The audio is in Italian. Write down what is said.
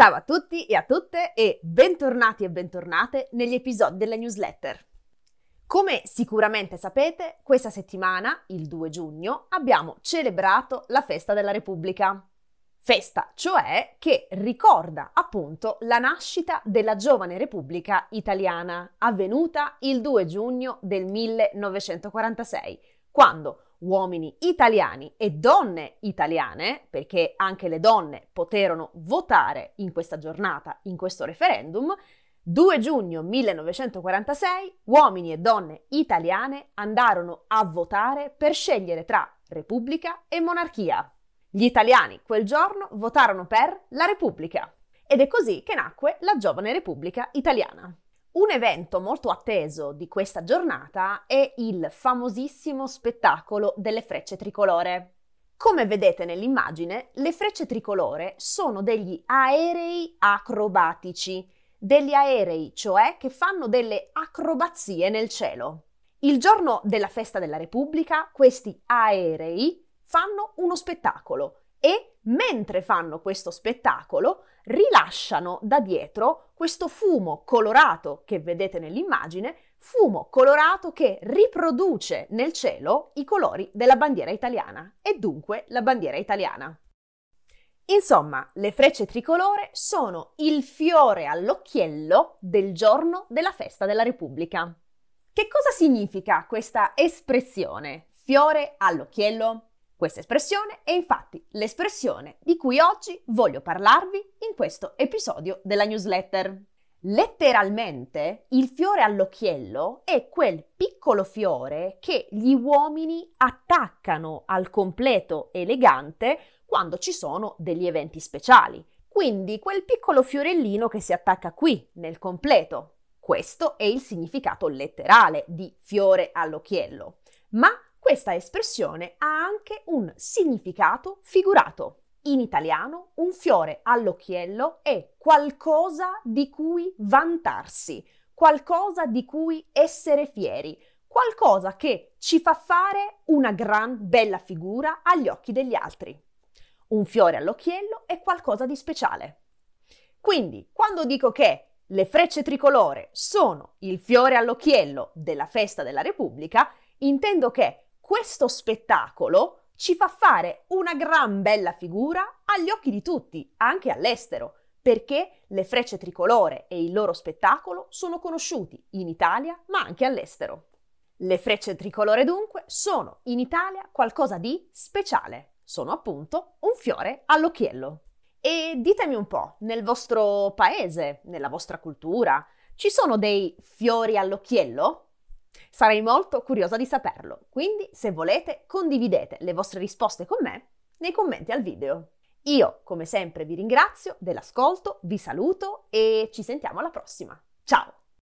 Ciao a tutti e a tutte e bentornati e bentornate negli episodi della newsletter. Come sicuramente sapete, questa settimana, il 2 giugno, abbiamo celebrato la Festa della Repubblica. Festa, cioè, che ricorda appunto la nascita della giovane Repubblica Italiana, avvenuta il 2 giugno del 1946, quando uomini italiani e donne italiane, perché anche le donne poterono votare in questa giornata, in questo referendum, 2 giugno 1946 uomini e donne italiane andarono a votare per scegliere tra repubblica e monarchia. Gli italiani quel giorno votarono per la Repubblica ed è così che nacque la giovane Repubblica Italiana. Un evento molto atteso di questa giornata è il famosissimo spettacolo delle frecce tricolore. Come vedete nell'immagine, le frecce tricolore sono degli aerei acrobatici, degli aerei cioè che fanno delle acrobazie nel cielo. Il giorno della Festa della Repubblica questi aerei fanno uno spettacolo e mentre fanno questo spettacolo rilasciano da dietro questo fumo colorato che vedete nell'immagine, fumo colorato che riproduce nel cielo i colori della bandiera italiana e dunque la bandiera italiana. Insomma, le frecce tricolore sono il fiore all'occhiello del giorno della Festa della Repubblica. Che cosa significa questa espressione, fiore all'occhiello? Questa espressione è infatti l'espressione di cui oggi voglio parlarvi in questo episodio della newsletter. Letteralmente, il fiore all'occhiello è quel piccolo fiore che gli uomini attaccano al completo elegante quando ci sono degli eventi speciali. Quindi quel piccolo fiorellino che si attacca qui, nel completo. Questo è il significato letterale di fiore all'occhiello. Ma questa espressione ha anche un significato figurato. In italiano, un fiore all'occhiello è qualcosa di cui vantarsi, qualcosa di cui essere fieri, qualcosa che ci fa fare una gran bella figura agli occhi degli altri. Un fiore all'occhiello è qualcosa di speciale. Quindi, quando dico che le frecce tricolore sono il fiore all'occhiello della Festa della Repubblica, intendo che questo spettacolo ci fa fare una gran bella figura agli occhi di tutti, anche all'estero, perché le frecce tricolore e il loro spettacolo sono conosciuti in Italia, ma anche all'estero. Le frecce tricolore dunque sono in Italia qualcosa di speciale, sono appunto un fiore all'occhiello. E ditemi un po', nel vostro paese, nella vostra cultura, ci sono dei fiori all'occhiello? Sarei molto curiosa di saperlo, quindi se volete condividete le vostre risposte con me nei commenti al video. Io, come sempre, vi ringrazio dell'ascolto, vi saluto e ci sentiamo alla prossima. Ciao!